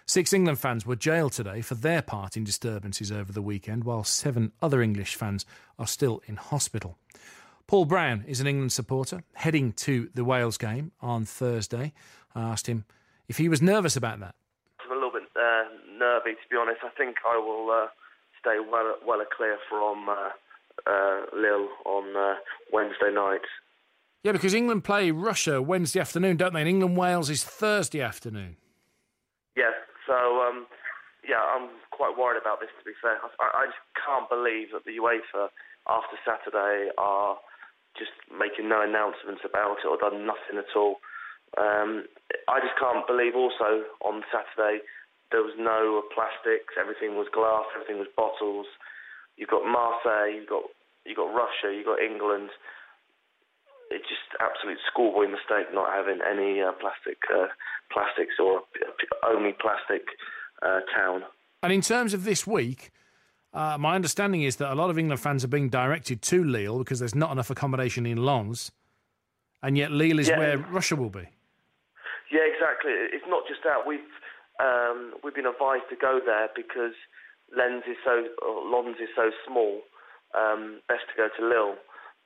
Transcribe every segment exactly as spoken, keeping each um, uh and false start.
Six England fans were jailed today for their part in disturbances over the weekend, while seven other English fans are still in hospital. Paul Brown is an England supporter heading to the Wales game on Thursday. I asked him if he was nervous about that. I'm a little bit uh, nervy, to be honest. I think I will uh, stay well, well clear from uh, uh, Lille on uh, Wednesday night. Yeah, because England play Russia Wednesday afternoon, don't they? And England-Wales is Thursday afternoon. Yeah. So, um, yeah, I'm quite worried about this, to be fair. I, I just can't believe that the UEFA, after Saturday, are just making no announcements about it or done nothing at all. Um, I just can't believe also on Saturday there was no plastics, everything was glass, everything was bottles. You've got Marseille, you've got, you've got Russia, you've got England. It's just absolute schoolboy mistake not having any uh, plastic uh, plastics or only plastic uh, town. And in terms of this week, uh, my understanding is that a lot of England fans are being directed to Lille because there's not enough accommodation in Lens, and yet Lille is yeah. where Russia will be. Yeah, exactly. It's not just that. We've um, we've been advised to go there because Lens is so Lens is so small. Um, best to go to Lille.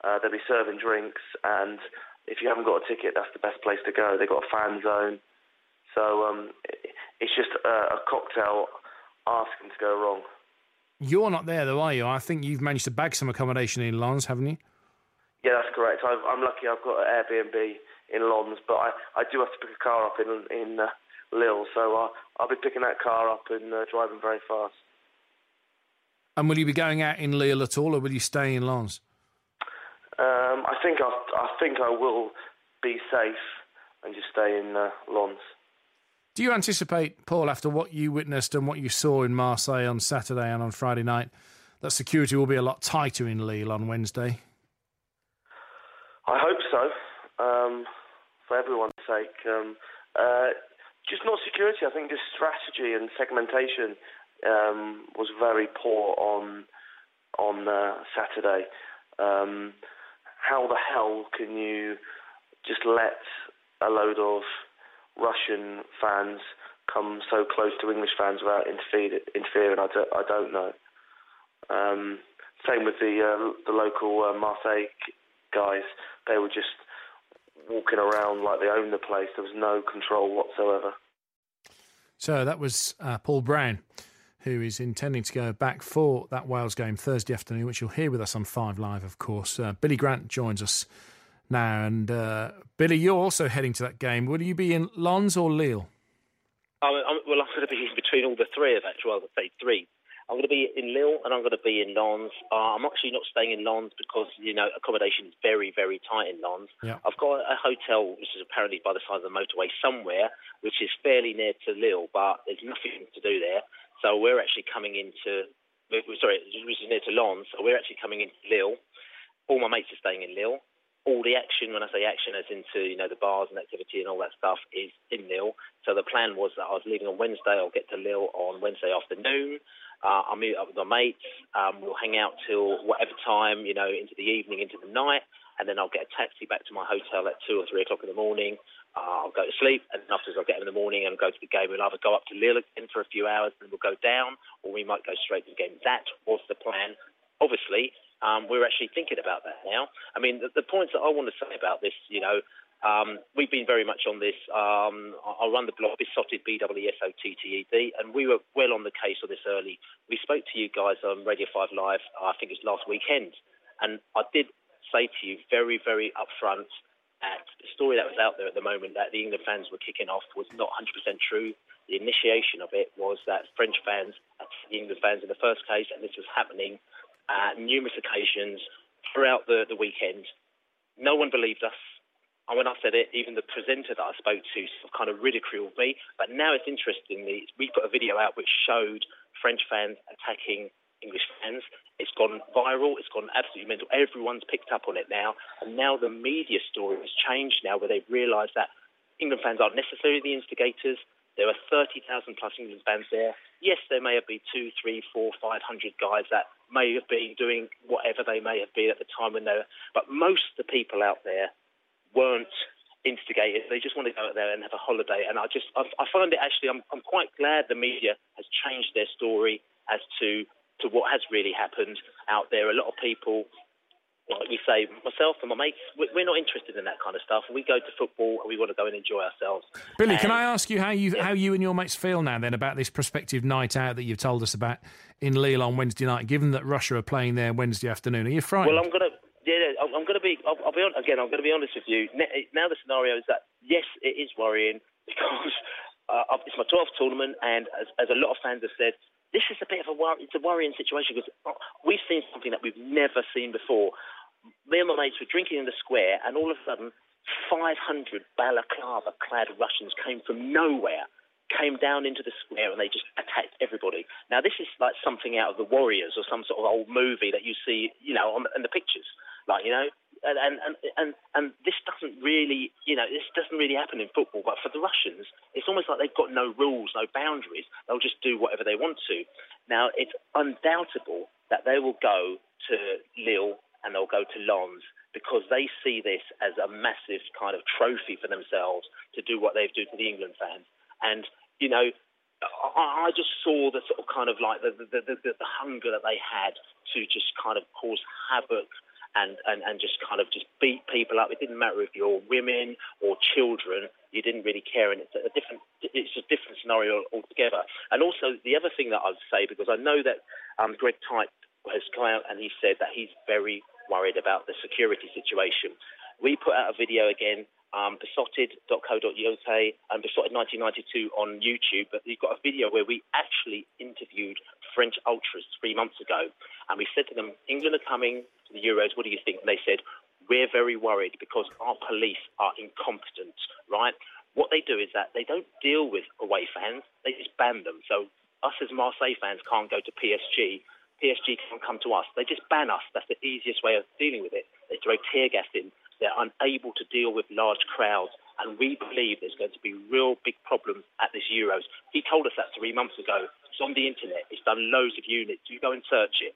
Uh, they'll be serving drinks, and if you haven't got a ticket, that's the best place to go. They've got a fan zone. So um, it's just a, a cocktail asking to go wrong. You're not there, though, are you? I think you've managed to bag some accommodation in Lens, haven't you? Yeah, that's correct. I've, I'm lucky I've got an Airbnb in Lens, but I, I do have to pick a car up in, in uh, Lille, so uh, I'll be picking that car up and uh, driving very fast. And will you be going out in Lille at all, or will you stay in Lens? Um, I think I, I think I will be safe and just stay in uh, Lens. Do you anticipate, Paul, after what you witnessed and what you saw in Marseille on Saturday and on Friday night, that security will be a lot tighter in Lille on Wednesday? I hope so, um, for everyone's sake. Um, uh, just not security. I think just strategy and segmentation um, was very poor on on uh, Saturday. Um, How the hell can you just let a load of Russian fans come so close to English fans without interfering? I don't, I don't know. Um, same with the uh, the local uh, Marseille guys. They were just walking around like they owned the place. There was no control whatsoever. So that was uh, Paul Brown, who is intending to go back for that Wales game Thursday afternoon, which you'll hear with us on Five Live, of course. Uh, Billy Grant joins us now. And, uh, Billy, you're also heading to that game. Will you be in Lens or Lille? I'm, I'm, well, I'm going to be in between all the three of actually. Well, I'll say three. I'm going to be in Lille and I'm going to be in Lens. Uh, I'm actually not staying in Lens because, you know, accommodation is very, very tight in Lens. Yeah. I've got a hotel which is apparently by the side of the motorway somewhere, which is fairly near to Lille, but there's nothing to do there. So we're actually coming into, sorry, which is near to Lens, so we're actually coming into Lille. All my mates are staying in Lille. All the action, when I say action, as into, you know, the bars and activity and all that stuff, is in Lille. So the plan was that I was leaving on Wednesday. I'll get to Lille on Wednesday afternoon. Uh, I'll meet up with my mates. Um, we'll hang out till whatever time, you know, into the evening, into the night. And then I'll get a taxi back to my hotel at two or three o'clock in the morning. Uh, I'll go to sleep. And afterwards I'll get up in the morning and go to the game. We'll either go up to Lille again for a few hours and we'll go down, or we might go straight to the game. That was the plan, obviously. Um, we're actually thinking about that now. I mean, the, the points that I want to say about this, you know, um, we've been very much on this. Um, I, I run the blog Beesotted, B E E S O T T E D, and we were well on the case on this early. We spoke to you guys on Radio five Live, I think it was last weekend, and I did say to you very, very upfront that the story that was out there at the moment that the England fans were kicking off was not one hundred percent true. The initiation of it was that French fans attacked the England fans in the first case, and this was happening Uh, numerous occasions throughout the, the weekend. No one believed us. And when I said it, even the presenter that I spoke to kind of ridiculed me. But now it's interesting, we put a video out which showed French fans attacking English fans. It's gone viral. It's gone absolutely mental. Everyone's picked up on it now. And now the media story has changed now, where they've realised that England fans aren't necessarily the instigators. There are thirty thousand plus England fans there. Yes, there may have been two, three, four, five hundred guys that may have been doing whatever they may have been at the time when they were, but most of the people out there weren't instigators. They just want to go out there and have a holiday. And I just, I, I find it actually, I'm, I'm quite glad the media has changed their story as to to what has really happened out there. A lot of people, like we say, myself and my mates, we're not interested in that kind of stuff. We go to football and we want to go and enjoy ourselves. Billy, and can I ask you how you yeah. how you and your mates feel now then about this prospective night out that you've told us about in Lille on Wednesday night? Given that Russia are playing there Wednesday afternoon, are you frightened? Well, I'm gonna, yeah, I'm, I'm gonna be, I'll, I'll be on, again. I'm gonna be honest with you. Now the scenario is that yes, it is worrying because uh, it's my twelfth tournament, and as, as a lot of fans have said, this is a bit of a wor- it's a worrying situation because we've seen something that we've never seen before. Me and my mates were drinking in the square, and all of a sudden, five hundred balaclava-clad Russians came from nowhere, came down into the square, and they just attacked everybody. Now, this is like something out of The Warriors or some sort of old movie that you see, you know, on, on the pictures, like, you know. And, and and and this doesn't really, you know, this doesn't really happen in football. But for the Russians, it's almost like they've got no rules, no boundaries. They'll just do whatever they want to. Now, it's undoubtable that they will go to Lille and they'll go to Lens because they see this as a massive kind of trophy for themselves to do what they've done to the England fans. And, you know, I, I just saw the sort of kind of like the the, the, the the hunger that they had to just kind of cause havoc. And, and, and just kind of just beat people up. It didn't matter if you're women or children, you didn't really care. And it's a different it's a different scenario altogether. And also the other thing that I'd say, because I know that um, Greg Dyke has come out and he said that he's very worried about the security situation. We put out a video again, um, beesotted dot co dot U K and beesotted nineteen ninety-two on YouTube. But we've got a video where we actually interviewed French ultras three months ago. And we said to them, England are coming to the Euros, what do you think? And they said, we're very worried because our police are incompetent, right? What they do is that they don't deal with away fans, they just ban them. So us as Marseille fans can't go to P S G, P S G can't come to us. They just ban us, that's the easiest way of dealing with it. They throw tear gas in, they're unable to deal with large crowds, and we believe there's going to be real big problems at this Euros. He told us that three months ago. It's on the internet, it's done loads of units, you go and search it.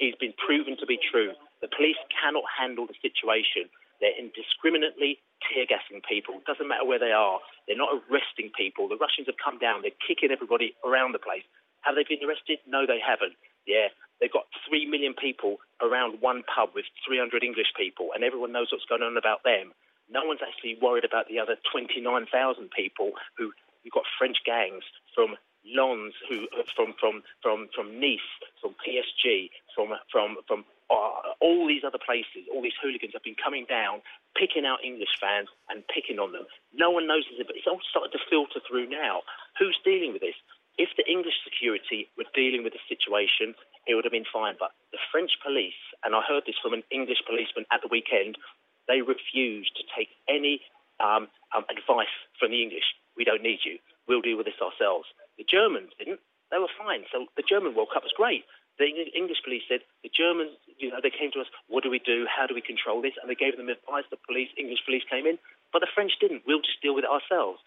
It's been proven to be true. The police cannot handle the situation. They're indiscriminately tear-gassing people. It doesn't matter where they are. They're not arresting people. The Russians have come down. They're kicking everybody around the place. Have they been arrested? No, they haven't. Yeah, they've got three million people around one pub with three hundred English people, and everyone knows what's going on about them. No one's actually worried about the other twenty-nine thousand people who you've got French gangs from Lons, who from from from from Nice, from P S G, from from from uh, all these other places. All these hooligans have been coming down, picking out English fans and picking on them. No one knows this, but it's all started to filter through now. Who's dealing with this? If the English security were dealing with the situation, it would have been fine. But the French police, and I heard this from an English policeman at the weekend, they refused to take any um, um, advice from the English. We don't need you. We'll deal with this ourselves. The Germans didn't. They were fine. So the German World Cup was great. The English police said, the Germans, you know, they came to us, what do we do? How do we control this? And they gave them advice. The police, English police came in. But the French didn't. We'll just deal with it ourselves.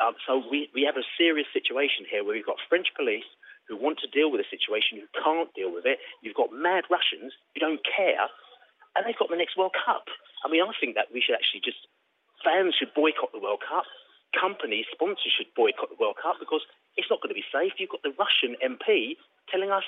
Um, so we, we have a serious situation here where we've got French police who want to deal with the situation, who can't deal with it. You've got mad Russians who don't care, and they've got the next World Cup. I mean, I think that we should actually just, fans should boycott the World Cup. Companies, sponsors should boycott the World Cup because it's not going to be safe. You've got the Russian M P telling us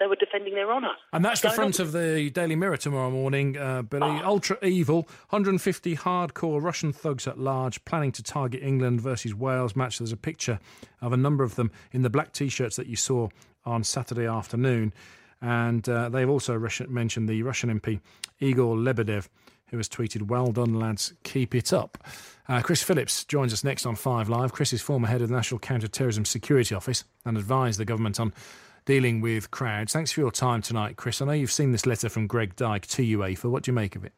they were defending their honour. And that's the front of the Daily Mirror tomorrow morning, uh, Billy. Oh. Ultra evil, one hundred fifty hardcore Russian thugs at large planning to target England versus Wales match. There's a picture of a number of them in the black T-shirts that you saw on Saturday afternoon. And uh, they've also mentioned the Russian M P, Igor Lebedev, who has tweeted, "Well done, lads, keep it up." Uh, Chris Phillips joins us next on Five Live. Chris is former head of the National Counter-Terrorism Security Office and advised the government on dealing with crowds. Thanks for your time tonight, Chris. I know you've seen this letter from Greg Dyke to UEFA. What do you make of it?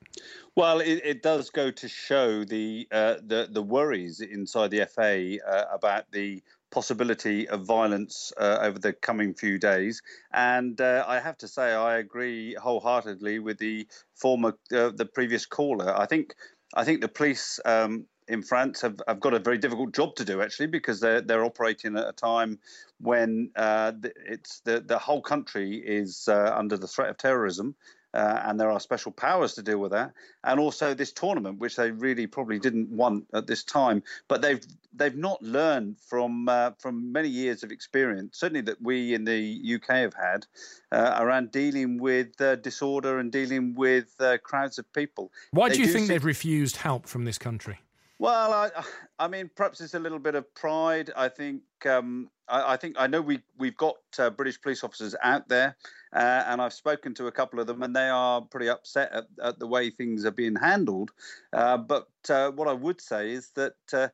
Well, it, it does go to show the, uh, the the worries inside the F A uh, about the possibility of violence uh, over the coming few days. And uh, I have to say I agree wholeheartedly with the former, uh, the previous caller. I think I think the police um, in France have, have got a very difficult job to do, actually, because they're, they're operating at a time when uh, it's the, the whole country is uh, under the threat of terrorism, uh, and there are special powers to deal with that. And also this tournament, which they really probably didn't want at this time. But they've they've not learned from uh, from many years of experience, certainly that we in the U K have had, uh, around dealing with uh, disorder and dealing with uh, crowds of people. Why do you think they've refused help from this country? Well, I, I mean, perhaps it's a little bit of pride. I think um, I, I think I know we we've got uh, British police officers out there, uh, and I've spoken to a couple of them, and they are pretty upset at, at the way things are being handled. Uh, but uh, what I would say is that uh,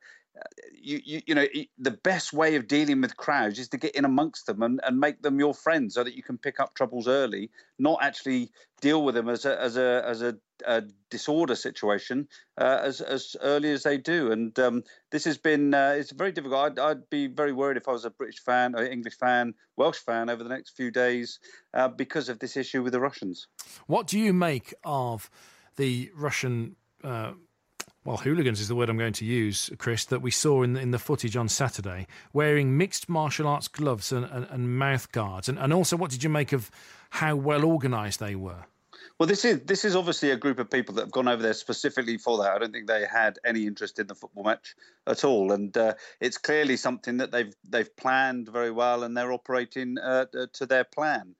you, you you know the best way of dealing with crowds is to get in amongst them and, and make them your friends, so that you can pick up troubles early, not actually deal with them as a as a as a A disorder situation uh, as as early as they do, and um, this has been uh, it's very difficult. I'd, I'd be very worried if I was a British fan, or English fan, Welsh fan over the next few days uh, because of this issue with the Russians. What do you make of the Russian? Uh, well, hooligans is the word I'm going to use, Chris, that we saw in the, in the footage on Saturday, wearing mixed martial arts gloves and, and, and mouth guards, and, and also what did you make of how well organised they were? Well, this is this is obviously a group of people that have gone over there specifically for that. I don't think they had any interest in the football match at all, and uh, it's clearly something that they've they've planned very well, and they're operating uh, to their plan.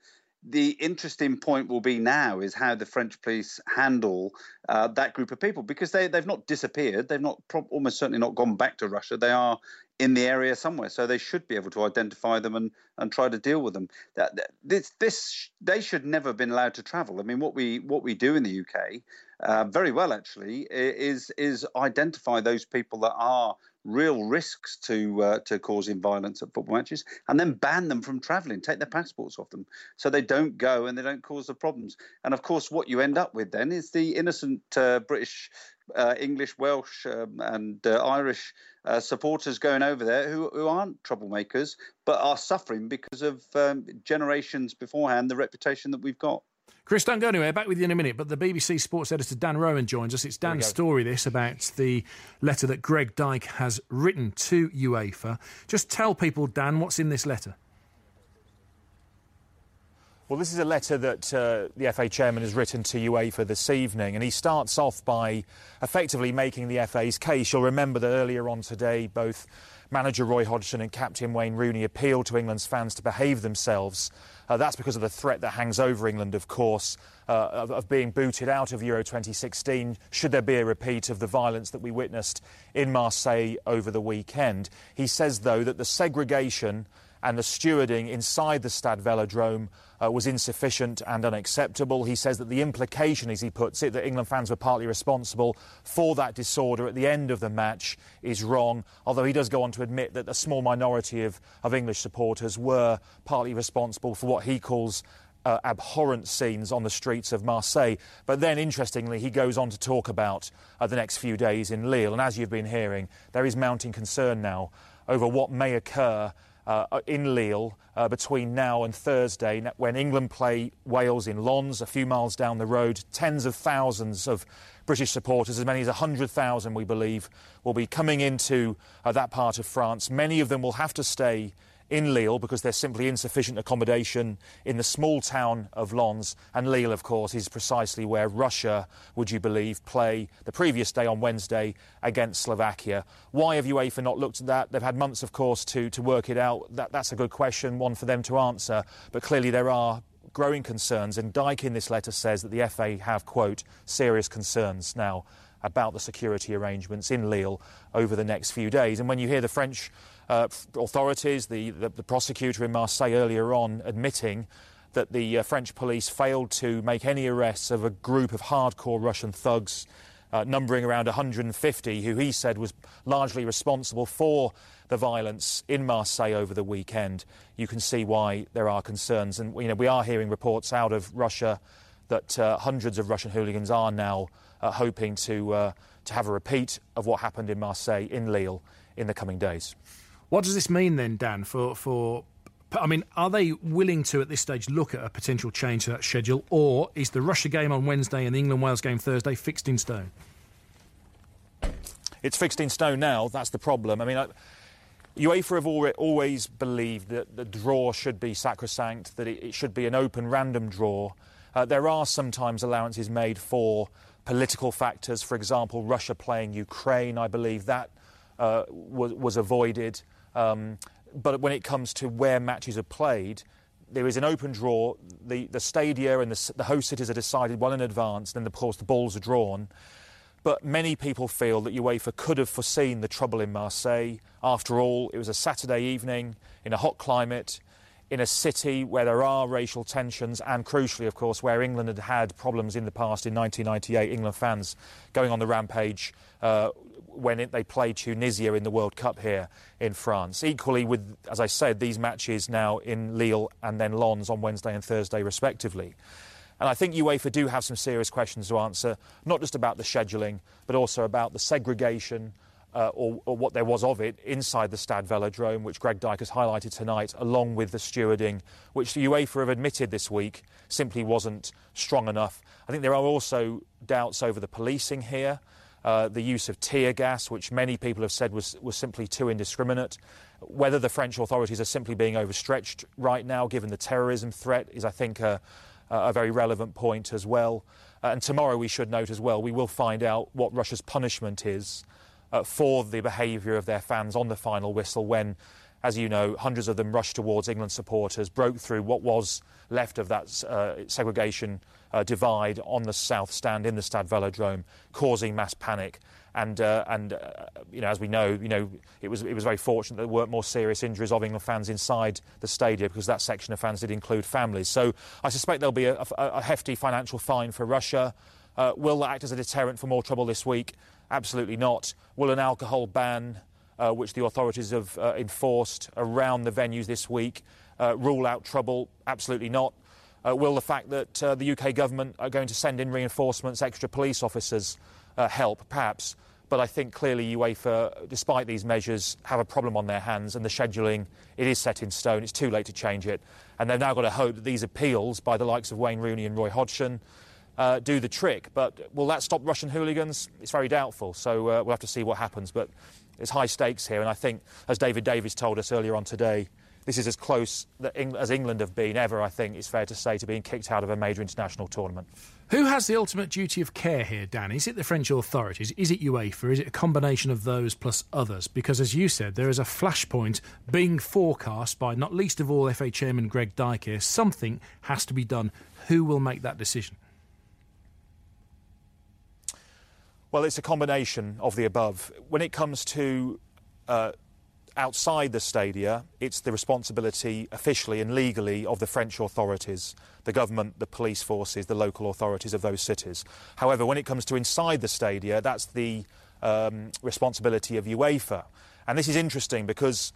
The interesting point will be now is how the French police handle uh, that group of people, because they they've not disappeared, they've not pro- almost certainly not gone back to Russia. They are in the area somewhere, so they should be able to identify them and, and try to deal with them. That, this, this, they should never have been allowed to travel. I mean, what we what we do in the U K uh, very well actually is is identify those people that are real risks to uh, to causing violence at football matches, and then ban them from travelling, take their passports off them, so they don't go and they don't cause the problems. And of course, what you end up with then is the innocent uh, British. Uh, English, Welsh um, and uh, Irish uh, supporters going over there who, who aren't troublemakers but are suffering because of um, generations beforehand, the reputation that we've got. Chris, don't go anywhere. Back with you in a minute. But the B B C sports editor Dan Rowan joins us. It's Dan's story, this, about the letter that Greg Dyke has written to UEFA. Just tell people, Dan, what's in this letter? Well, this is a letter that uh, the F A chairman has written to UEFA this evening, and he starts off by effectively making the F A's case. You'll remember that earlier on today, both manager Roy Hodgson and captain Wayne Rooney appealed to England's fans to behave themselves. Uh, that's because of the threat that hangs over England, of course, uh, of, of being booted out of Euro twenty sixteen, should there be a repeat of the violence that we witnessed in Marseille over the weekend. He says, though, that the segregation and the stewarding inside the Stade Velodrome uh, was insufficient and unacceptable. He says that the implication, as he puts it, that England fans were partly responsible for that disorder at the end of the match is wrong, although he does go on to admit that a small minority of, of English supporters were partly responsible for what he calls Uh, abhorrent scenes on the streets of Marseille. But then, interestingly, he goes on to talk about uh, the next few days in Lille. And as you've been hearing, there is mounting concern now over what may occur uh, in Lille uh, between now and Thursday, when England play Wales in Lens, a few miles down the road. Tens of thousands of British supporters, as many as one hundred thousand, we believe, will be coming into uh, that part of France. Many of them will have to stay in Lille because there's simply insufficient accommodation in the small town of Lens. And Lille, of course, is precisely where Russia, would you believe, play the previous day on Wednesday against Slovakia. Why have UEFA not looked at that? They've had months, of course, to, to work it out. That, that's a good question, one for them to answer. But clearly there are growing concerns, and Dyke in this letter says that the F A have, quote, serious concerns now about the security arrangements in Lille over the next few days. And when you hear the French uh, authorities, the, the, the prosecutor in Marseille earlier on admitting that the uh, French police failed to make any arrests of a group of hardcore Russian thugs uh, numbering around one hundred fifty, who he said was largely responsible for the violence in Marseille over the weekend, you can see why there are concerns. And, you know, we are hearing reports out of Russia that uh, hundreds of Russian hooligans are now Uh, hoping to uh, to have a repeat of what happened in Marseille, in Lille, in the coming days. What does this mean then, Dan, for, for... I mean, are they willing to, at this stage, look at a potential change to that schedule, or is the Russia game on Wednesday and the England-Wales game Thursday fixed in stone? It's fixed in stone now, that's the problem. I mean, I, UEFA have always believed that the draw should be sacrosanct, that it, it should be an open, random draw. Uh, there are sometimes allowances made for political factors, for example, Russia playing Ukraine, I believe that uh, was, was avoided. Um, but when it comes to where matches are played, there is an open draw. The, the stadia and the, the host cities are decided well in advance, then, of course, the balls are drawn. But many people feel that UEFA could have foreseen the trouble in Marseille. After all, it was a Saturday evening in a hot climate, in a city where there are racial tensions and, crucially, of course, where England had had problems in the past. In nineteen ninety-eight, England fans going on the rampage uh, when it, they played Tunisia in the World Cup here in France. Equally with, as I said, these matches now in Lille and then Lens on Wednesday and Thursday, respectively. And I think UEFA do have some serious questions to answer, not just about the scheduling, but also about the segregation Uh, or, or what there was of it inside the Stade Velodrome, which Greg Dyke has highlighted tonight, along with the stewarding, which the UEFA have admitted this week simply wasn't strong enough. I think there are also doubts over the policing here, uh, the use of tear gas, which many people have said was, was simply too indiscriminate. Whether the French authorities are simply being overstretched right now, given the terrorism threat, is, I think, a, a very relevant point as well. Uh, and tomorrow we should note as well, we will find out what Russia's punishment is Uh, for the behaviour of their fans on the final whistle when, as you know, hundreds of them rushed towards England supporters, broke through what was left of that uh, segregation uh, divide on the south stand in the Stade Velodrome, causing mass panic. And, uh, and uh, you know, as we know, you know, it was it was very fortunate that there weren't more serious injuries of England fans inside the stadium, because that section of fans did include families. So I suspect there'll be a, a, a hefty financial fine for Russia. Uh, will that act as a deterrent for more trouble this week? Absolutely not. Will an alcohol ban, uh, which the authorities have uh, enforced around the venues this week, uh, rule out trouble? Absolutely not. Uh, will the fact that uh, the U K government are going to send in reinforcements, extra police officers, uh, help? Perhaps. But I think clearly UEFA, despite these measures, have a problem on their hands, and the scheduling, it is set in stone. It's too late to change it. And they've now got to hope that these appeals by the likes of Wayne Rooney and Roy Hodgson Uh, do the trick. But will that stop Russian hooligans? It's very doubtful, so uh, we'll have to see what happens. But it's high stakes here, and I think, as David Davies told us earlier on today, this is as close that Eng- as England have been ever, I think, it's fair to say, to being kicked out of a major international tournament. Who has the ultimate duty of care here, Dan? Is it the French authorities? Is it UEFA? Is it a combination of those plus others? Because, as you said, there is a flashpoint being forecast by, not least of all, F A Chairman Greg Dyke here. Something has to be done. Who will make that decision? Well, it's a combination of the above. When it comes to uh, outside the stadia, it's the responsibility officially and legally of the French authorities, the government, the police forces, the local authorities of those cities. However, when it comes to inside the stadia, that's the um, responsibility of UEFA. And this is interesting because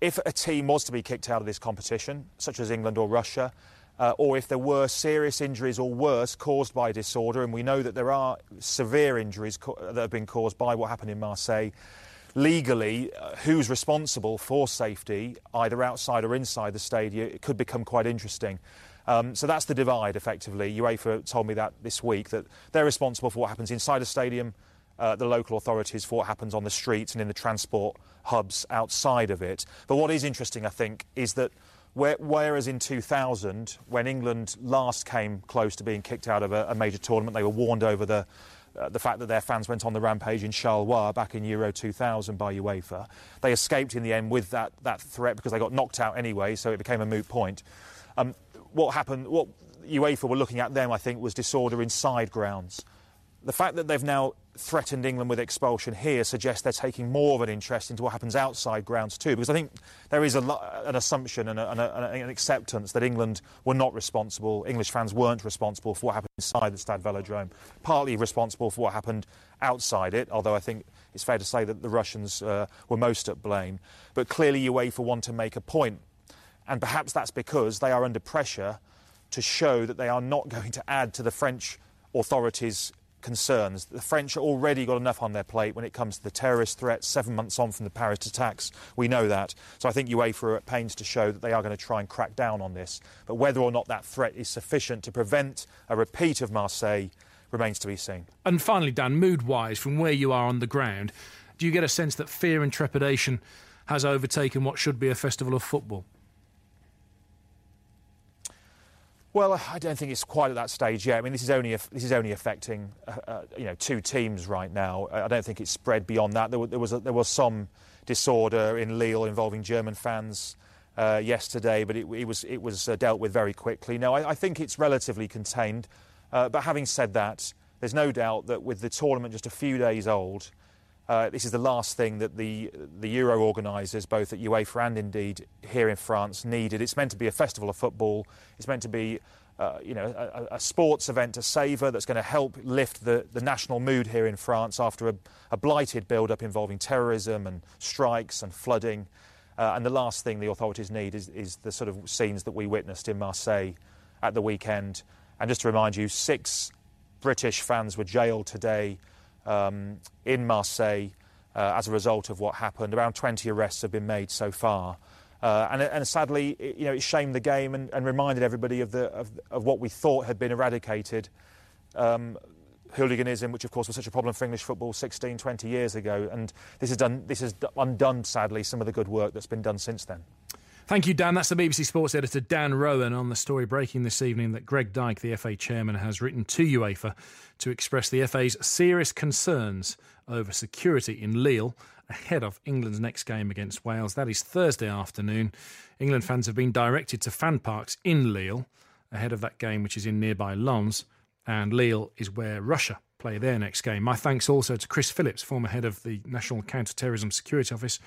if a team was to be kicked out of this competition, such as England or Russia, uh, or if there were serious injuries or worse caused by disorder, and we know that there are severe injuries that have been caused by what happened in Marseille, legally, uh, who's responsible for safety, either outside or inside the stadia, it could become quite interesting. Um, so that's the divide, effectively. UEFA told me that this week, that they're responsible for what happens inside a stadium, uh, the local authorities for what happens on the streets and in the transport hubs outside of it. But what is interesting, I think, is that where, whereas in two thousand, when England last came close to being kicked out of a, a major tournament, they were warned over the Uh, the fact that their fans went on the rampage in Charleroi back in Euro two thousand by UEFA. They escaped in the end with that, that threat because they got knocked out anyway, so it became a moot point. Um, what happened, what UEFA were looking at them, I think, was disorder inside grounds. The fact that they've now threatened England with expulsion here suggests they're taking more of an interest into what happens outside grounds too, because I think there is a lo- an assumption and, a, and a, an acceptance that England were not responsible, English fans weren't responsible for what happened inside the Stade Velodrome, partly responsible for what happened outside it, although I think it's fair to say that the Russians uh, were most at blame. But clearly UEFA want to make a point, and perhaps that's because they are under pressure to show that they are not going to add to the French authorities' concerns. The French already got enough on their plate when it comes to the terrorist threat seven months on from the Paris attacks. We know that. So I think UEFA are at pains to show that they are going to try and crack down on this. But whether or not that threat is sufficient to prevent a repeat of Marseille remains to be seen. And finally, Dan, mood-wise, from where you are on the ground, do you get a sense that fear and trepidation has overtaken what should be a festival of football? Well, I don't think it's quite at that stage yet. I mean, this is only this is only affecting uh, you know two teams right now. I don't think it's spread beyond that. There, there was a, there was some disorder in Lille involving German fans uh, yesterday, but it, it was it was uh, dealt with very quickly. No, I, I think it's relatively contained. Uh, but having said that, there's no doubt that with the tournament just a few days old, uh, this is the last thing that the the Euro organisers, both at UEFA and indeed here in France, needed. It's meant to be a festival of football. It's meant to be, uh, you know, a, a sports event to savour that's going to help lift the, the national mood here in France after a, a blighted build-up involving terrorism and strikes and flooding. Uh, and the last thing the authorities need is, is the sort of scenes that we witnessed in Marseille at the weekend. And just to remind you, six British fans were jailed today Um, in Marseille uh, as a result of what happened. Around twenty arrests have been made so far. Uh, and, and sadly, it, you know, it shamed the game and, and reminded everybody of, the, of, of what we thought had been eradicated. Um, hooliganism, which of course was such a problem for English football sixteen, twenty years ago. And this has, done, this has undone, sadly, some of the good work that's been done since then. Thank you, Dan. That's the B B C Sports editor, Dan Rowan, on the story breaking this evening that Greg Dyke, the F A chairman, has written to UEFA to express the F A's serious concerns over security in Lille ahead of England's next game against Wales. That is Thursday afternoon. England fans have been directed to fan parks in Lille ahead of that game, which is in nearby Lens, and Lille is where Russia play their next game. My thanks also to Chris Phillips, former head of the National Counter-Terrorism Security Office,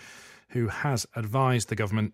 who has advised the government